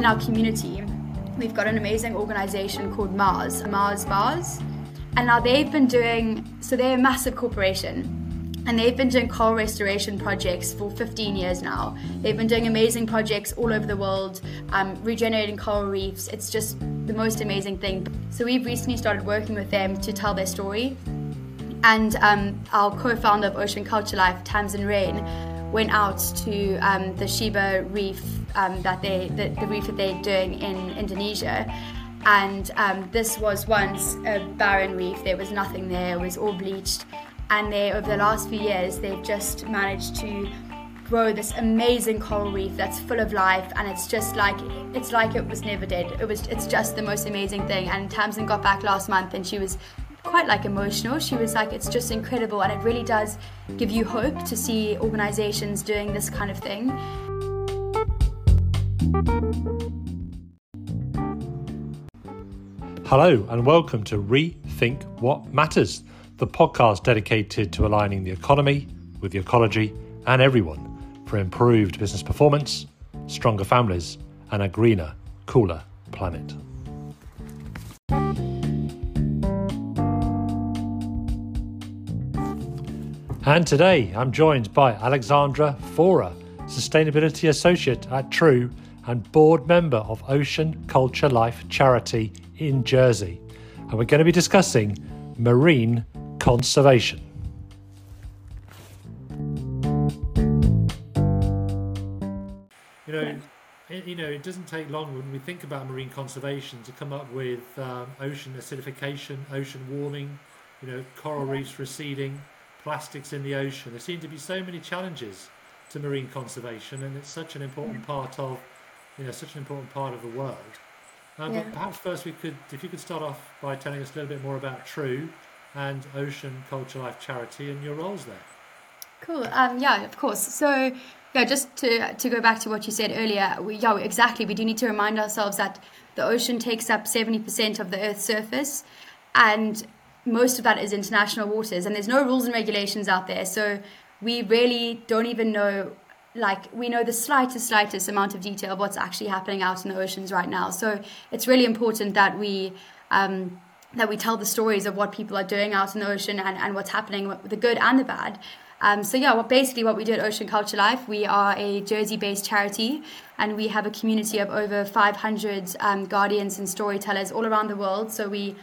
In our community, we've got an amazing organisation called Mars Bars, and now they've been doing, so they're a massive corporation, and they've been doing coral restoration projects for 15 years now. They've been doing amazing projects all over the world, regenerating coral reefs. It's just the most amazing thing. So we've recently started working with them to tell their story. And our co-founder of Ocean Culture Life, Tamsin Rain, went out to the Sheba Reef, the reef that they're doing in Indonesia. And this was once a barren reef. There was nothing there, it was all bleached. And they, over the last few years, they've just managed to grow this amazing coral reef that's full of life, and it's like it was never dead. It's just the most amazing thing. And Tamsin got back last month and she was quite emotional. She was like, it's just incredible, and it really does give you hope to see organizations doing this kind of thing. Hello and welcome to Rethink What Matters, the podcast dedicated to aligning the economy with the ecology and everyone for improved business performance, stronger families, and a greener, cooler planet. And today I'm joined by Alexandra Faure, Sustainability Associate at TRUE and board member of Ocean Culture Life Charity in Jersey. And we're going to be discussing marine conservation. It doesn't take long when we think about marine conservation to come up with ocean acidification, ocean warming, coral reefs receding, plastics in the ocean. There seem to be so many challenges to marine conservation, and it's such an important part of the world. But perhaps first if you could start off by telling us a little bit more about TRUE and Ocean Culture Life Charity and your roles there. Cool. Of course. So, just to go back to what you said earlier, we do need to remind ourselves that the ocean takes up 70% of the Earth's surface, and most of that is international waters, and there's no rules and regulations out there. So we really don't even know, we know the slightest amount of detail of what's actually happening out in the oceans right now. So it's really important that we tell the stories of what people are doing out in the ocean and what's happening, the good and the bad. Basically what we do at Ocean Culture Life, we are a Jersey-based charity, and we have a community of over 500 guardians and storytellers all around the world. So we're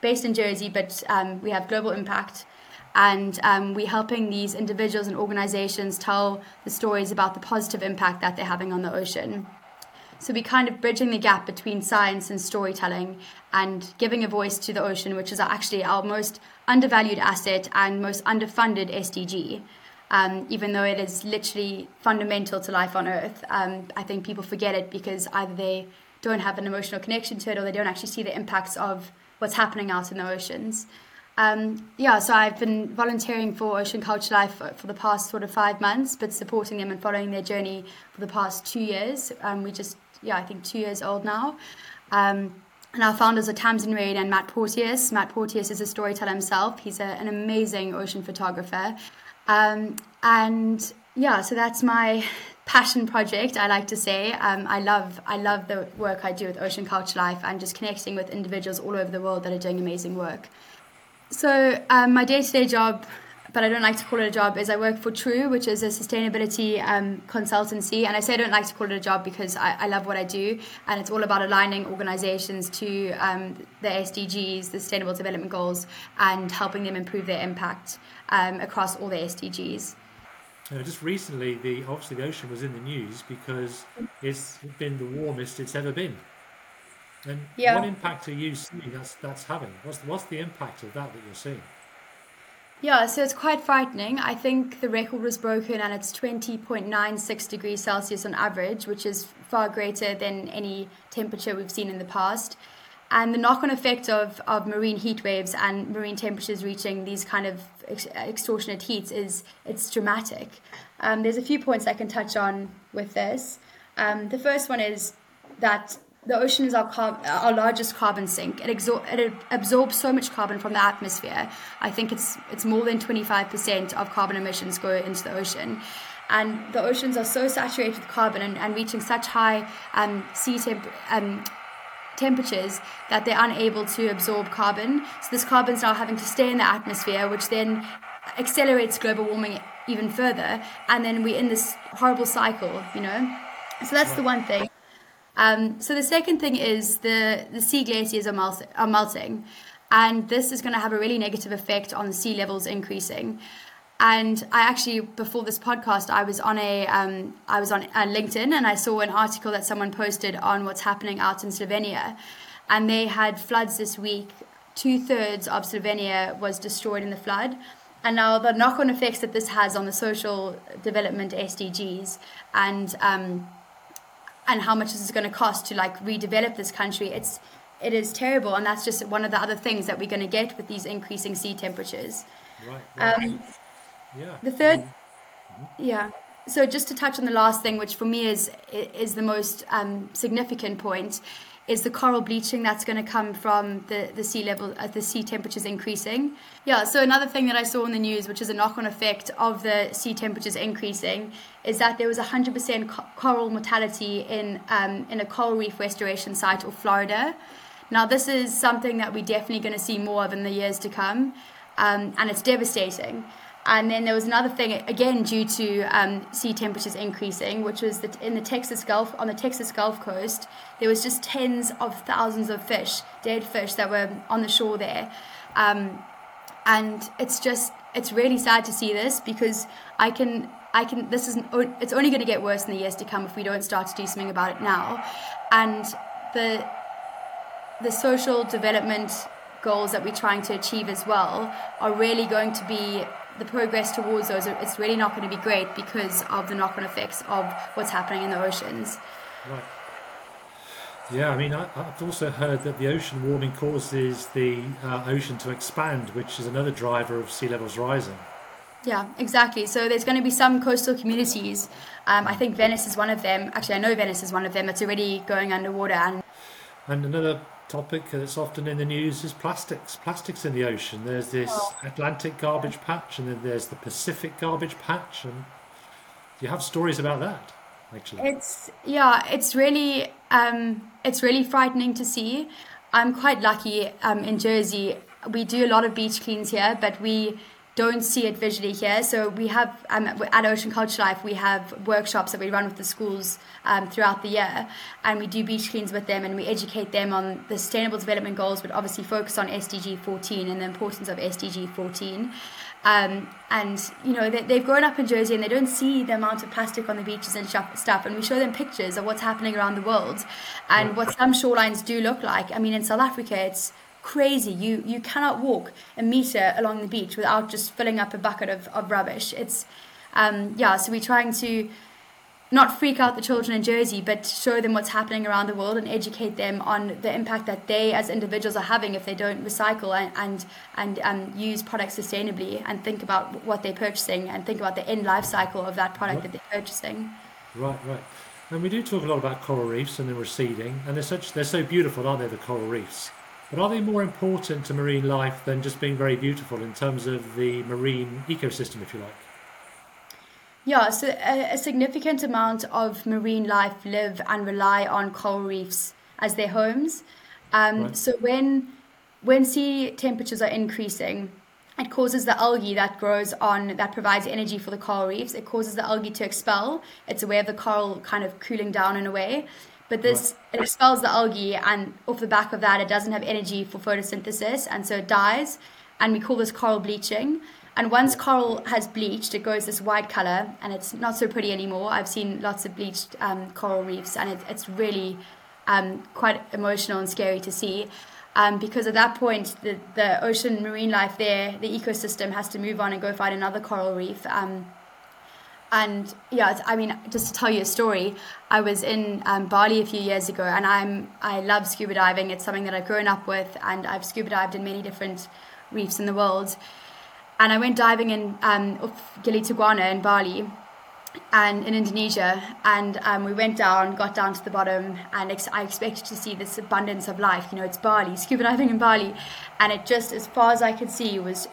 based in Jersey, but we have global impact, and we're helping these individuals and organizations tell the stories about the positive impact that they're having on the ocean. So we're kind of bridging the gap between science and storytelling and giving a voice to the ocean, which is actually our most undervalued asset and most underfunded SDG, even though it is literally fundamental to life on Earth. I think people forget it because either they don't have an emotional connection to it or they don't actually see the impacts of what's happening out in the oceans. So I've been volunteering for Ocean Culture Life for the past 5 months, but supporting them and following their journey for the past 2 years. I think 2 years old now. And our founders are Tamsin Rain and Matt Porteous. Matt Porteous is a storyteller himself. He's an amazing ocean photographer. So that's my passion project, I like to say. I love the work I do with Ocean Culture Life and just connecting with individuals all over the world that are doing amazing work. So my day-to-day job, but I don't like to call it a job, is I work for TRUE, which is a sustainability consultancy. And I say I don't like to call it a job because I love what I do. And it's all about aligning organizations to the SDGs, the Sustainable Development Goals, and helping them improve their impact across all the SDGs. Just recently, the ocean was in the news because it's been the warmest it's ever been. And what impact are you seeing that's having? What's the impact of that you're seeing? Yeah, so it's quite frightening. I think the record was broken and it's 20.96 degrees Celsius on average, which is far greater than any temperature we've seen in the past. And the knock-on effect of marine heat waves and marine temperatures reaching these kind of extortionate heats it's dramatic. There's a few points I can touch on with this. The first one is that the ocean is our largest carbon sink. It absorbs so much carbon from the atmosphere. I think it's more than 25% of carbon emissions go into the ocean. and the oceans are so saturated with carbon and reaching such high temperatures that they're unable to absorb carbon. So this carbon's now having to stay in the atmosphere, which then accelerates global warming even further, and then we're in this horrible cycle, you know. So that's the one thing. So the second thing is the sea glaciers are melting, and this is going to have a really negative effect on the sea levels increasing. And I actually, before this podcast, I was on LinkedIn, and I saw an article that someone posted on what's happening out in Slovenia, and they had floods this week. 2/3 of Slovenia was destroyed in the flood. And now the knock-on effects that this has on the social development SDGs and how much this is going to cost to like redevelop this country, it is terrible. And that's just one of the other things that we're going to get with these increasing sea temperatures. Right. Yeah. The third, yeah. So just to touch on the last thing, which for me is the most significant point, is the coral bleaching that's going to come from the sea level, the sea temperatures increasing. Yeah, so another thing that I saw in the news, which is a knock-on effect of the sea temperatures increasing, is that there was 100% coral mortality in a coral reef restoration site of Florida. Now, this is something that we're definitely going to see more of in the years to come, and it's devastating. And then there was another thing, again, due to sea temperatures increasing, which was that on the Texas Gulf Coast, there was just tens of thousands of dead fish that were on the shore there. And it's really sad to see this, because it's only going to get worse in the years to come if we don't start to do something about it now. And the social development goals that we're trying to achieve as well are really going to be, the progress towards those, it's really not going to be great because of the knock-on effects of what's happening in the oceans. Right. Yeah, I mean, I've also heard that the ocean warming causes the ocean to expand, which is another driver of sea levels rising. Yeah, exactly. So there's going to be some coastal communities. I think Venice is one of them. Actually, I know Venice is one of them. It's already going underwater. And another topic that's often in the news is plastics in the ocean. There's this Atlantic garbage patch, and then there's the Pacific garbage patch, and you have stories about that. Actually, it's really frightening to see. I'm quite lucky in Jersey. We do a lot of beach cleans here, but we don't see it visually here. So we have at Ocean Culture Life, we have workshops that we run with the schools throughout the year, and we do beach cleans with them, and we educate them on the Sustainable Development Goals, but obviously focus on SDG 14 and the importance of SDG 14. And you know, they've grown up in Jersey and they don't see the amount of plastic on the beaches and stuff. And we show them pictures of what's happening around the world and what some shorelines do look like. I mean, in South Africa, it's crazy. You cannot walk a meter along the beach without just filling up a bucket of rubbish. It's so we're trying to not freak out the children in Jersey, but show them what's happening around the world and educate them on the impact that they as individuals are having if they don't recycle and use products sustainably, and think about what they're purchasing and think about the end life cycle of that product that they're purchasing. Right. And we do talk a lot about coral reefs and the receding, and they're so beautiful, aren't they, the coral reefs? But are they more important to marine life than just being very beautiful in terms of the marine ecosystem, if you like? Yeah, so a significant amount of marine life live and rely on coral reefs as their homes. Right. So when sea temperatures are increasing, it causes the algae that provides energy for the coral reefs. It causes the algae to expel. It's a way of the coral kind of cooling down in a way. But it expels the algae, and off the back of that, it doesn't have energy for photosynthesis, and so it dies. And we call this coral bleaching. And once coral has bleached, it goes this white color, and it's not so pretty anymore. I've seen lots of bleached coral reefs, and it's really quite emotional and scary to see. Because at that point, the ocean marine life there, the ecosystem has to move on and go find another coral reef. And yeah, I mean, just to tell you a story, I was in Bali a few years ago, and I love scuba diving. It's something that I've grown up with, and I've scuba dived in many different reefs in the world. And I went diving in off Gili in Bali and in Indonesia, and we got down to the bottom, and I expected to see this abundance of life. You know, it's Bali, scuba diving in Bali, and it just, as far as I could see, it was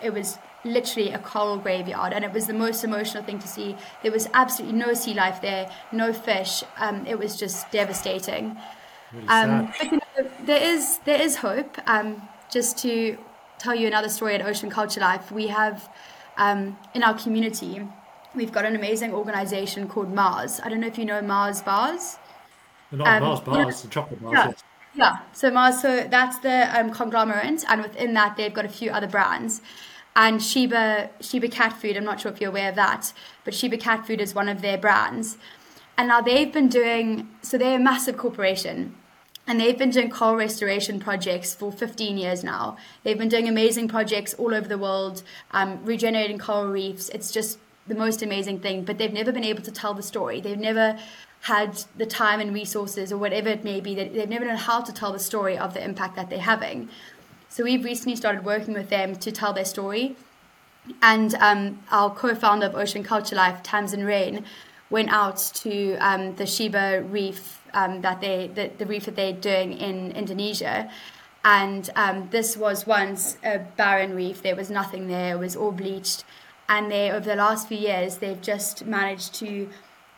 literally a coral graveyard, and it was the most emotional thing to see. There was absolutely no sea life there, no fish. It was just devastating. Really sad. But, you know, there is hope. Just to tell you another story at Ocean Culture Life, we have in our community, we've got an amazing organization called Mars. I don't know if you know Mars bars. Not Mars bars, you know, the chocolate bars. Yeah. Yes. Yeah, so Mars, so that's the conglomerate, and within that they've got a few other brands. And Sheba Cat Food, I'm not sure if you're aware of that, but Sheba Cat Food is one of their brands. And now they've been doing, so they're a massive corporation, and they've been doing coral restoration projects for 15 years now. They've been doing amazing projects all over the world, regenerating coral reefs. It's just the most amazing thing, but they've never been able to tell the story. They've never had the time and resources, or whatever it may be, that they've never known how to tell the story of the impact that they're having. So we've recently started working with them to tell their story. And our co-founder of Ocean Culture Life, Tamsin Rain, went out to the Sheba Reef, the reef that they're doing in Indonesia. And this was once a barren reef. There was nothing there. It was all bleached. And they, over the last few years, they've just managed to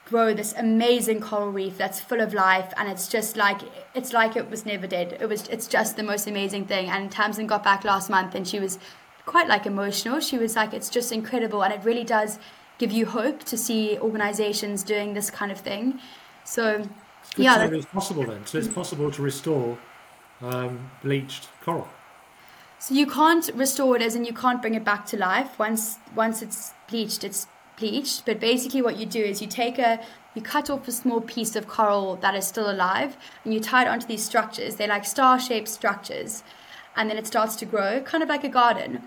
grow this amazing coral reef that's full of life, and it's just like, it's like it was never dead. It's just the most amazing thing. And Tamsin got back last month and she was quite like emotional. She was like, it's just incredible, and it really does give you hope to see organizations doing this kind of thing. So yeah, it's possible then. So it's possible to restore bleached coral. So you can't restore it, as in you can't bring it back to life. Once it's bleached, it's bleached. But basically what you do is you cut off a small piece of coral that is still alive, and you tie it onto these structures. They're like star-shaped structures, and then it starts to grow, kind of like a garden.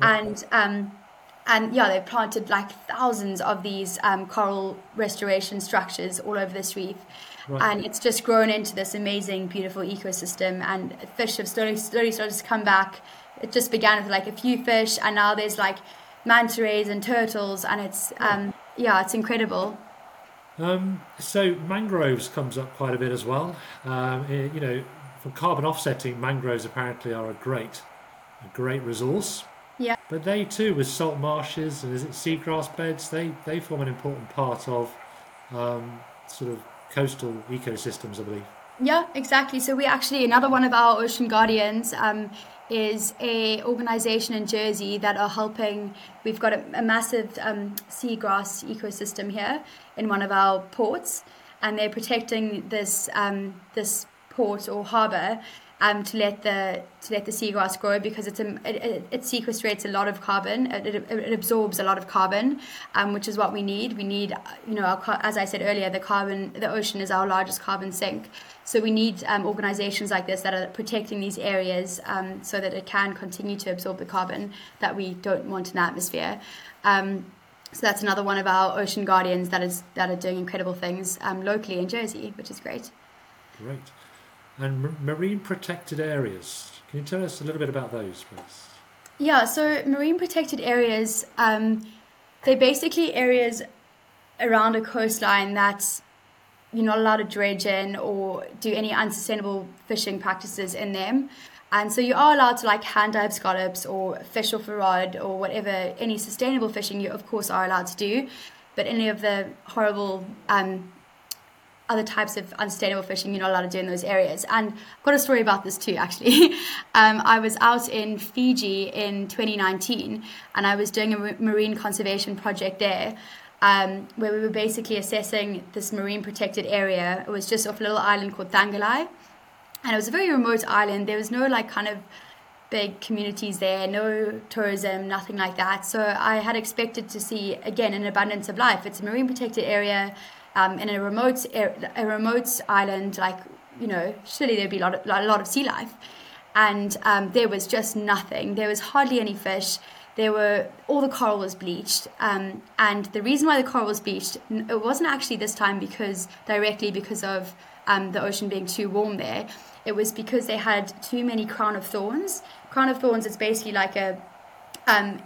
And yeah, they've planted like thousands of these coral restoration structures all over this reef. Right. And it's just grown into this amazing, beautiful ecosystem, and fish have slowly started to come back. It just began with like a few fish, and now there's like manta rays and turtles, and it's it's incredible. So mangroves comes up quite a bit as well. You know, for carbon offsetting, mangroves apparently are a great resource. Yeah. But they too, with salt marshes and seagrass beds, they form an important part of sort of coastal ecosystems, I believe. Yeah, exactly. So we actually, another one of our Ocean Guardians is a organisation in Jersey that are helping. We've got a massive seagrass ecosystem here in one of our ports, and they're protecting this this port or harbour to let the seagrass grow, because it sequestrates a lot of carbon. It absorbs a lot of carbon, which is what we need. We need, you know, as I said earlier, the ocean is our largest carbon sink. So we need organizations like this that are protecting these areas so that it can continue to absorb the carbon that we don't want in the atmosphere. So that's another one of our Ocean Guardians that are doing incredible things locally in Jersey, which is great. Great. And marine protected areas. Can you tell us a little bit about those, please? Yeah, so marine protected areas, they're basically areas around a coastline that you're not allowed to dredge in or do any unsustainable fishing practices in them. And so you are allowed to like hand dive scallops or fish off a rod or whatever, any sustainable fishing you of course are allowed to do, but any of the horrible other types of unsustainable fishing you're not allowed to do in those areas. And I've got a story about this too, actually. I was out in Fiji in 2019, and I was doing a marine conservation project there, where we were basically assessing this marine protected area. It was just off a little island called Thangalai, and it was a very remote island. There was no like kind of big communities there, no tourism, nothing like that. So I had expected to see, again, an abundance of life. It's a marine protected area. In a remote island, like, you know, surely there'd be a lot of sea life. And there was just nothing. There was hardly any fish. All the coral was bleached. And the reason why the coral was bleached, it wasn't actually this time directly because of the ocean being too warm there. It was because they had too many crown of thorns. Crown of thorns is basically like it kind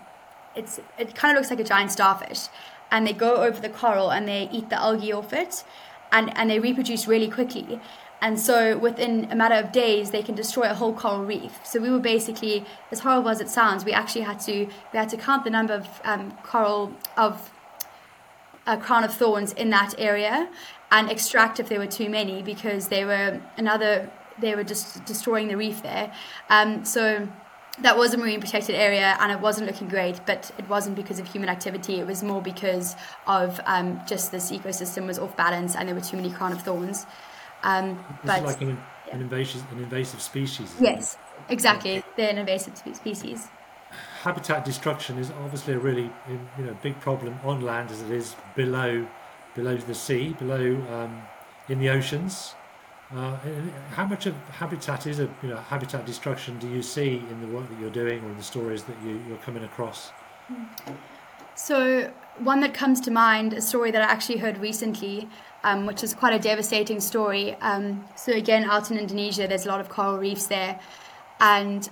of looks like a giant starfish. And they go over the coral and they eat the algae off it, and they reproduce really quickly. And so within a matter of days, they can destroy a whole coral reef. So we were basically, as horrible as it sounds, we actually had to count the number of Crown of thorns in that area and extract if there were too many, because they were just destroying the reef there. So that was a marine protected area, and it wasn't looking great, but it wasn't because of human activity. It was more because of just this ecosystem was off balance and there were too many crown of thorns. It's like an invasive species. Yes, exactly. They're an invasive species. Habitat destruction is obviously a really big problem on land as it is below the sea, in the oceans. How much of habitat is habitat destruction do you see in the work that you're doing or in the stories that you're coming across? So one that comes to mind, a story that I actually heard recently, which is quite a devastating story. So again, out in Indonesia, there's a lot of coral reefs there. And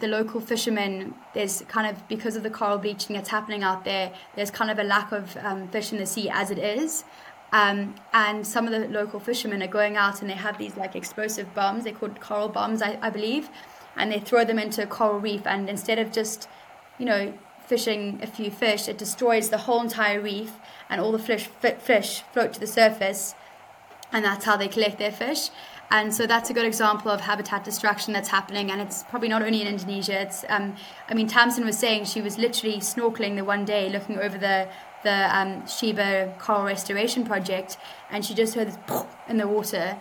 the local fishermen, because of the coral bleaching that's happening out there, there's kind of a lack of fish in the sea as it is. And some of the local fishermen are going out and they have these like explosive bombs. They're called coral bombs, I believe. And they throw them into a coral reef. And instead of just, fishing a few fish, it destroys the whole entire reef, and all the fish float to the surface. And that's how they collect their fish. And so that's a good example of habitat destruction that's happening. And it's probably not only in Indonesia. It's, Tamsin was saying she was literally snorkeling the one day, looking over the Sheba Coral Restoration Project, and she just heard this poof in the water,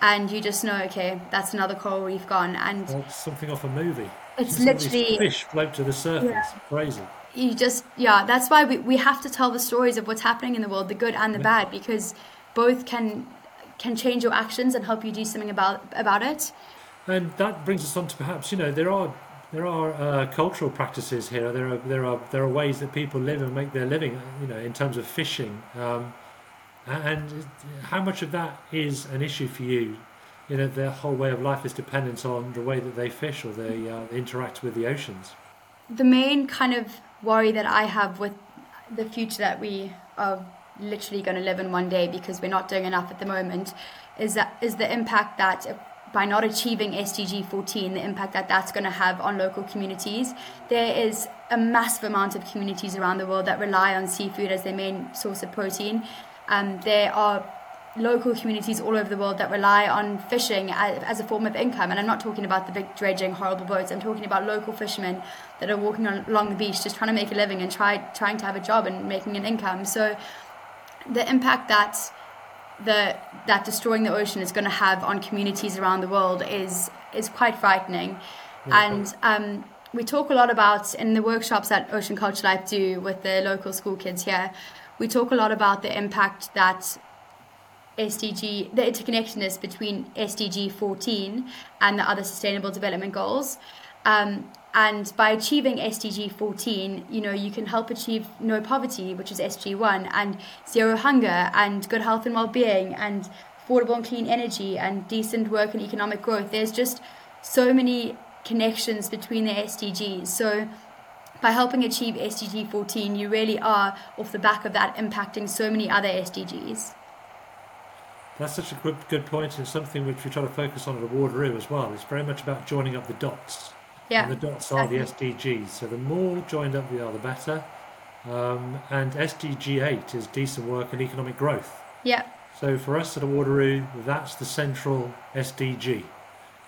and you just know, okay, that's another coral reef gone. And something off a movie. It's literally fish float to the surface. Yeah. Crazy. That's why we have to tell the stories of what's happening in the world, the good and the bad, because both can change your actions and help you do something about it. And that brings us on to perhaps there are cultural practices here. There are ways that people live and make their living, in terms of fishing. And how much of that is an issue for you? Their whole way of life is dependent on the way that they fish or they interact with the oceans. The main kind of worry that I have with the future that we are literally going to live in one day, because we're not doing enough at the moment, is the impact that by not achieving SDG 14, the impact that that's going to have on local communities. There is a massive amount of communities around the world that rely on seafood as their main source of protein. There are local communities all over the world that rely on fishing as a form of income, and I'm not talking about the big dredging horrible boats. I'm talking about local fishermen that are walking along the beach just trying to make a living and trying to have a job and making an income. So the impact that destroying the ocean is going to have on communities around the world is quite frightening. Yeah. And we talk a lot about, in the workshops that Ocean Culture Life do with the local school kids here, we talk a lot about the impact that the interconnectedness between SDG 14 and the other Sustainable Development Goals. And by achieving SDG 14, you can help achieve no poverty, which is SDG 1, and zero hunger, and good health and well-being, and affordable and clean energy, and decent work and economic growth. There's just so many connections between the SDGs. So by helping achieve SDG 14, you really are, off the back of that, impacting so many other SDGs. That's such a good point, and something which we try to focus on at Awardaroo as well. It's very much about joining up the dots. Yeah, and the dots are the SDGs. So the more joined up we are, the better. And SDG 8 is decent work and economic growth. Yeah. So for us at Awardaroo, that's the central SDG.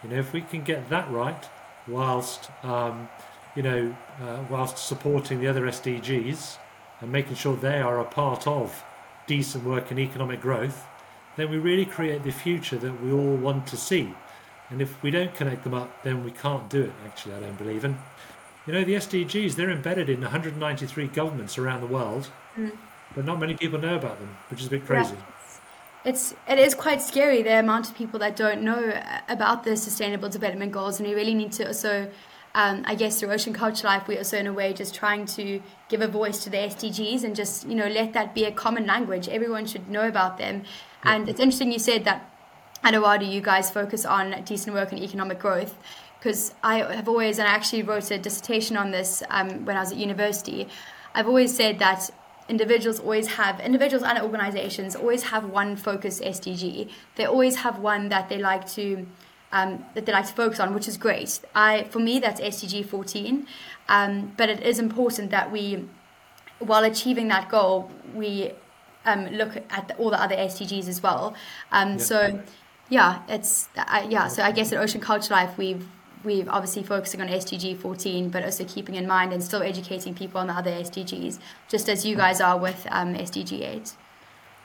If we can get that right, whilst supporting the other SDGs and making sure they are a part of decent work and economic growth, then we really create the future that we all want to see. And if we don't connect them up, then we can't do it, actually, I don't believe. And, the SDGs, they're embedded in 193 governments around the world, but not many people know about them, which is a bit crazy. Yeah. It is quite scary, the amount of people that don't know about the Sustainable Development Goals, and we really need to also, through Ocean Culture Life, we're also in a way just trying to give a voice to the SDGs and just, let that be a common language. Everyone should know about them. Yeah. And it's interesting you said that at Awardaroo, you guys focus on decent work and economic growth, because I actually wrote a dissertation on this when I was at university. I've always said that individuals and organizations always have one focused SDG. They always have one that they like to focus on, which is great. For me, that's SDG 14. But it is important that we, while achieving that goal, we look at all the other SDGs as well. So I guess at Ocean Culture Life, we've obviously focusing on SDG 14, but also keeping in mind and still educating people on the other SDGs, just as you guys are with SDG 8.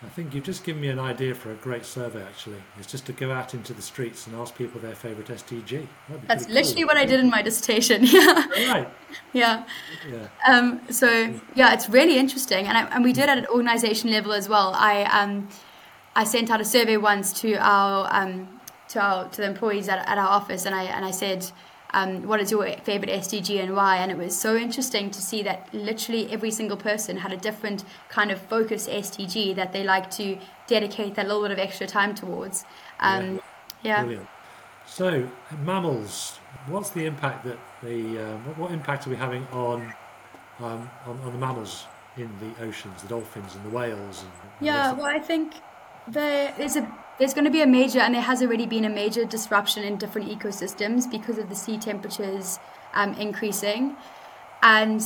I think you've just given me an idea for a great survey, actually. It's just to go out into the streets and ask people their favourite SDG. That's literally what I did in my dissertation. Right. Yeah. It's really interesting. And we do it at an organisation level as well. I sent out a survey once to the employees at our office, and I said, what is your favourite SDG and why? And it was so interesting to see that literally every single person had a different kind of focus SDG that they like to dedicate that little bit of extra time towards. Brilliant. So mammals, what's the impact that what impact are we having on the mammals in the oceans, the dolphins and the whales? I think there's going to be a major, and there has already been a major disruption in different ecosystems because of the sea temperatures increasing. And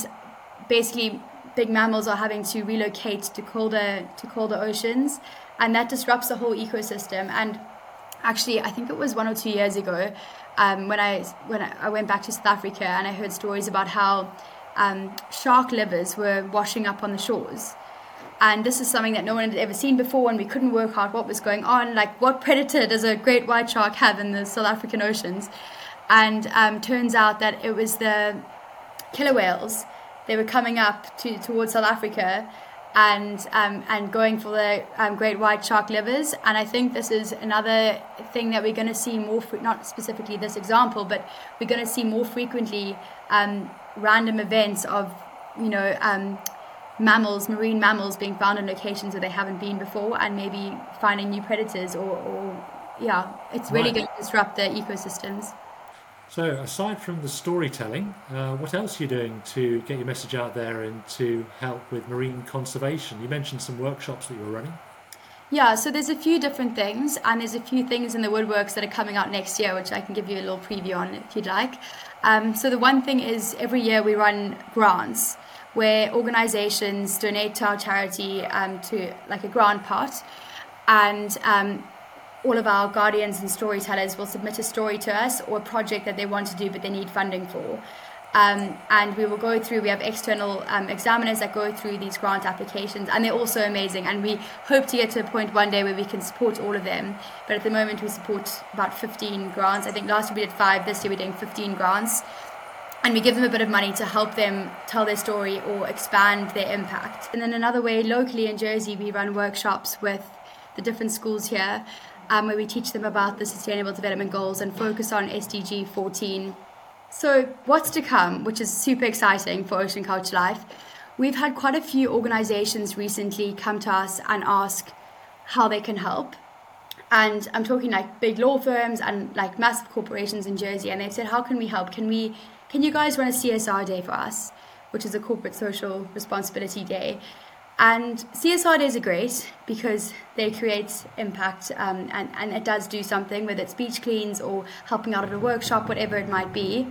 basically, big mammals are having to relocate to colder oceans, and that disrupts the whole ecosystem. And actually, I think it was 1 or 2 years ago when I went back to South Africa, and I heard stories about how shark livers were washing up on the shores. And this is something that no one had ever seen before, and we couldn't work out what was going on. Like, what predator does a great white shark have in the South African oceans? And turns out that it was the killer whales. They were coming up towards South Africa and going for the great white shark livers. And I think this is another thing that we're going to see more, not specifically this example, but we're going to see more frequently random events of, marine mammals being found in locations where they haven't been before, and maybe finding new predators or it's really going to disrupt their ecosystems. So aside from the storytelling, what else are you doing to get your message out there and to help with marine conservation? You mentioned some workshops that you're running. Yeah, so there's a few different things, and there's a few things in the woodworks that are coming out next year, which I can give you a little preview on if you'd like. So the one thing is, every year we run grants, where organizations donate to our charity to like a grant pot, and all of our guardians and storytellers will submit a story to us or a project that they want to do but they need funding for. And we will go through, we have external examiners that go through these grant applications, and they're also amazing, and we hope to get to a point one day where we can support all of them. But at the moment we support about 15 grants. I think last year we did 5, this year we're doing 15 grants. And we give them a bit of money to help them tell their story or expand their impact. And then another way, locally in Jersey, we run workshops with the different schools here, where we teach them about the Sustainable Development Goals and focus on SDG 14. So what's to come, which is super exciting for Ocean Culture Life. We've had quite a few organizations recently come to us and ask how they can help. And I'm talking like big law firms and like massive corporations in Jersey. And they've said, how can we help? Can you guys run a CSR day for us, which is a corporate social responsibility day? And CSR days are great because they create impact, and it does do something, whether it's beach cleans or helping out at a workshop, whatever it might be.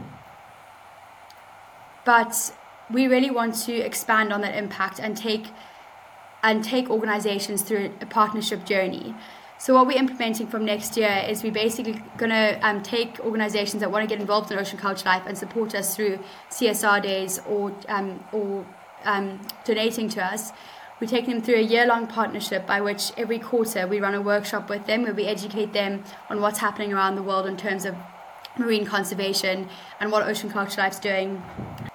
But we really want to expand on that impact and take organizations through a partnership journey. So what we're implementing from next year is we're basically going to take organizations that want to get involved in Ocean Culture Life and support us through CSR days or donating to us. We take them through a year-long partnership by which every quarter we run a workshop with them where we educate them on what's happening around the world in terms of marine conservation and what Ocean Culture Life's doing.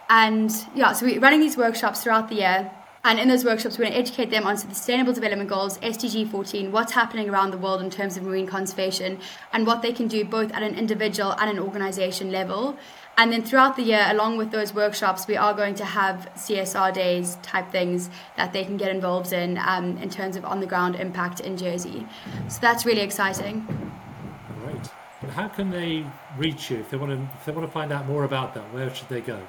And so we're running these workshops throughout the year. And in those workshops, we're going to educate them on Sustainable Development Goals, SDG 14, what's happening around the world in terms of marine conservation, and what they can do both at an individual and an organisation level. And then throughout the year, along with those workshops, we are going to have CSR days type things that they can get involved in terms of on-the-ground impact in Jersey. So that's really exciting. Great. And how can they reach you if they want to find out more about that? Where should they go?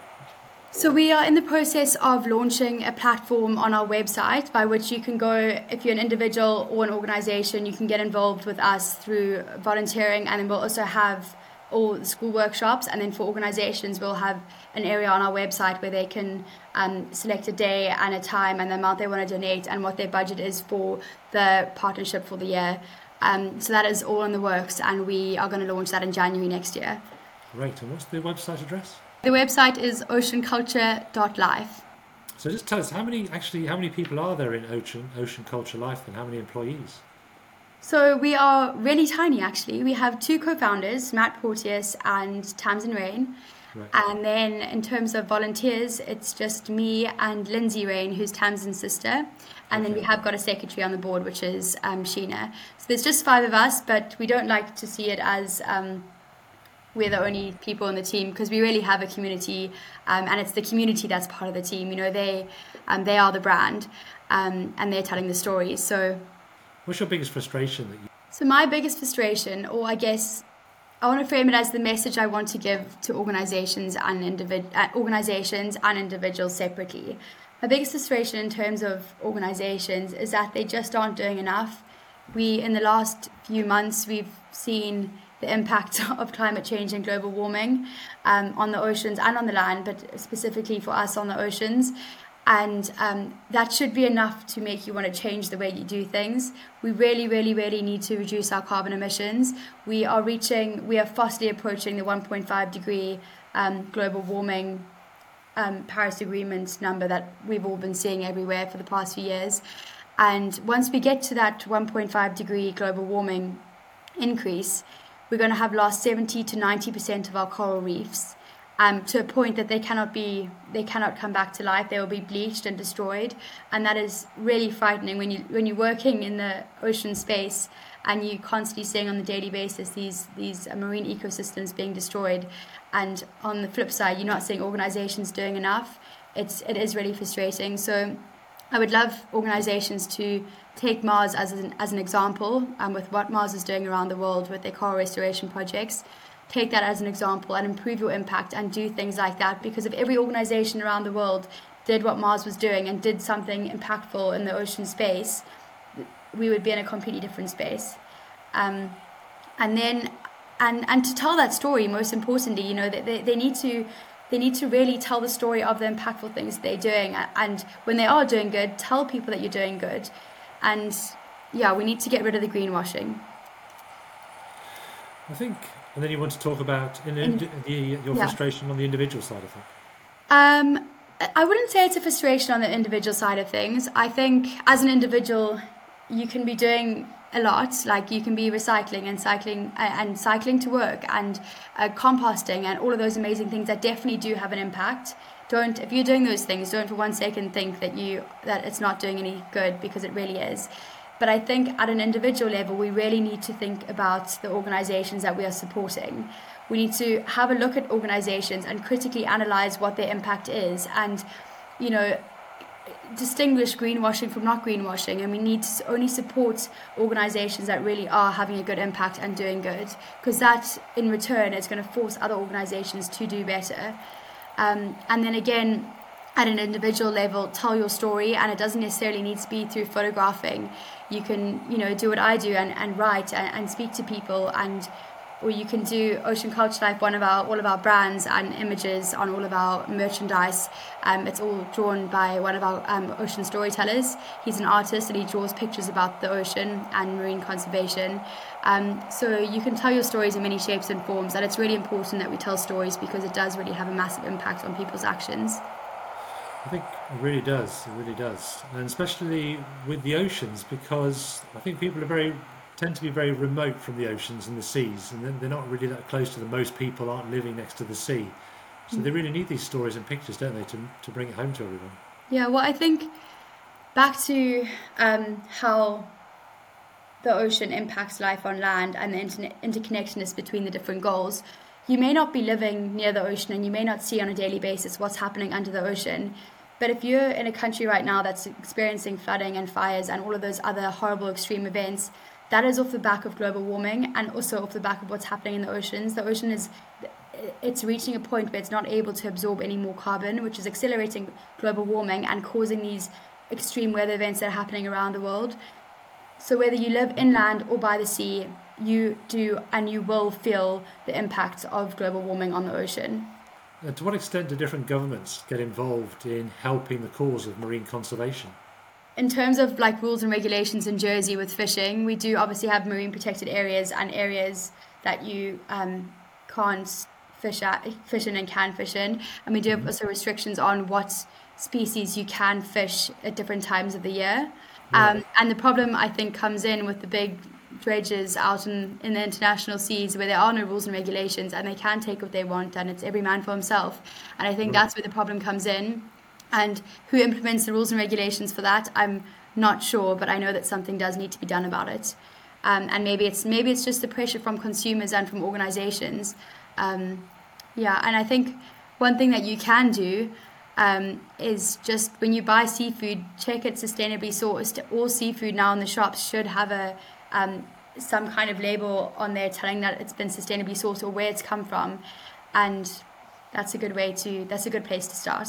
So we are in the process of launching a platform on our website by which you can go, if you're an individual or an organization, you can get involved with us through volunteering, and then we'll also have all school workshops, and then for organizations we'll have an area on our website where they can select a day and a time and the amount they want to donate and what their budget is for the partnership for the year. So that is all in the works, and we are going to launch that in January next year. Great, and what's the website address? The website is oceanculture.life. So just tell us, how many people are there in Ocean Culture Life, and how many employees? So we are really tiny, actually. We have two co-founders, Matt Porteous and Tamsin Rain. Right. And then in terms of volunteers, it's just me and Lindsay Rain, who's Tamsin's sister. And then we have got a secretary on the board, which is Sheena. So there's just five of us, but we don't like to see it as... we're the only people on the team, because we really have a community, and it's the community that's part of the team. You know, they are the brand, and they're telling the stories. So, what's your biggest frustration? So my biggest frustration, or I guess I want to frame it as the message I want to give to organizations and individuals separately. My biggest frustration in terms of organizations is that they just aren't doing enough. In the last few months, we've seen the impact of climate change and global warming on the oceans and on the land, but specifically for us on the oceans. And that should be enough to make you want to change the way you do things. We really, really, really need to reduce our carbon emissions. We are fastly approaching the 1.5 degree global warming Paris Agreement number that we've all been seeing everywhere for the past few years. And once we get to that 1.5 degree global warming increase, we're going to have lost 70 to 90% of our coral reefs to a point that they cannot come back to life. They will be bleached and destroyed, and that is really frightening when you're working in the ocean space and you're constantly seeing on a daily basis these marine ecosystems being destroyed. And on the flip side, you're not seeing organizations doing enough. It is really frustrating. So I would love organizations to take Mars as an example, with what Mars is doing around the world with their coral restoration projects. Take that as an example and improve your impact and do things like that, because if every organization around the world did what Mars was doing and did something impactful in the ocean space, we would be in a completely different space. And to tell that story, most importantly, you know, they need to really tell the story of the impactful things they're doing. And when they are doing good, tell people that you're doing good. And yeah, we need to get rid of the greenwashing, I think. And then you want to talk about your frustration on the individual side of things. I wouldn't say it's a frustration on the individual side of things. I think as an individual, you can be doing a lot, like you can be recycling and cycling to work and composting and all of those amazing things that definitely do have an impact. If you're doing those things, don't for one second think that it's not doing any good, because it really is. But I think at an individual level, we really need to think about the organizations that we are supporting. We need to have a look at organizations and critically analyze what their impact is, and, you know, distinguish greenwashing from not greenwashing. And we need to only support organizations that really are having a good impact and doing good, because that in return is going to force other organizations to do better. And then again, at an individual level, tell your story, and it doesn't necessarily need to be through photographing. You can, you know, do what I do and write and speak to people, or you can do Ocean Culture Life, all of our brands and images on all of our merchandise. It's all drawn by one of our ocean storytellers. He's an artist, and he draws pictures about the ocean and marine conservation. So you can tell your stories in many shapes and forms, and it's really important that we tell stories, because it does really have a massive impact on people's actions. I think it really does, and especially with the oceans, because I think people tend to be very remote from the oceans and the seas, and they're not really that close to them. Most people aren't living next to the sea, so they really need these stories and pictures, don't they, to bring it home to everyone. Yeah, well, I think back to how the ocean impacts life on land and the interconnectedness between the different goals. You may not be living near the ocean, and you may not see on a daily basis what's happening under the ocean, but if you're in a country right now that's experiencing flooding and fires and all of those other horrible extreme events, that is off the back of global warming, and also off the back of what's happening in the oceans. The ocean is it's reaching a point where it's not able to absorb any more carbon, which is accelerating global warming and causing these extreme weather events that are happening around the world. So whether you live inland or by the sea, you do and you will feel the impact of global warming on the ocean. And to what extent do different governments get involved in helping the cause of marine conservation? In terms of like rules and regulations in Jersey with fishing, we do obviously have marine protected areas and areas that you can't fish in and can fish in. And we do have also restrictions on what species you can fish at different times of the year. And the problem, I think, comes in with the big dredges out in the international seas where there are no rules and regulations and they can take what they want and it's every man for himself. And I think that's where the problem comes in. And who implements the rules and regulations for that, I'm not sure, but I know that something does need to be done about it. And maybe it's just the pressure from consumers and from organizations. And I think one thing that you can do is just when you buy seafood, check it's sustainably sourced. All seafood now in the shops should have some kind of label on there telling that it's been sustainably sourced or where it's come from, and that's a good place to start.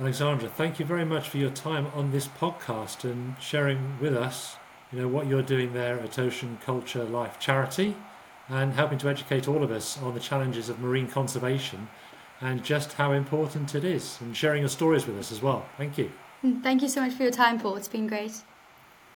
Alexandra, thank you very much for your time on this podcast and sharing with us, you know, what you're doing there at Ocean Culture Life Charity and helping to educate all of us on the challenges of marine conservation and just how important it is, and sharing your stories with us as well. Thank you. Thank you so much for your time, Paul. It's been great.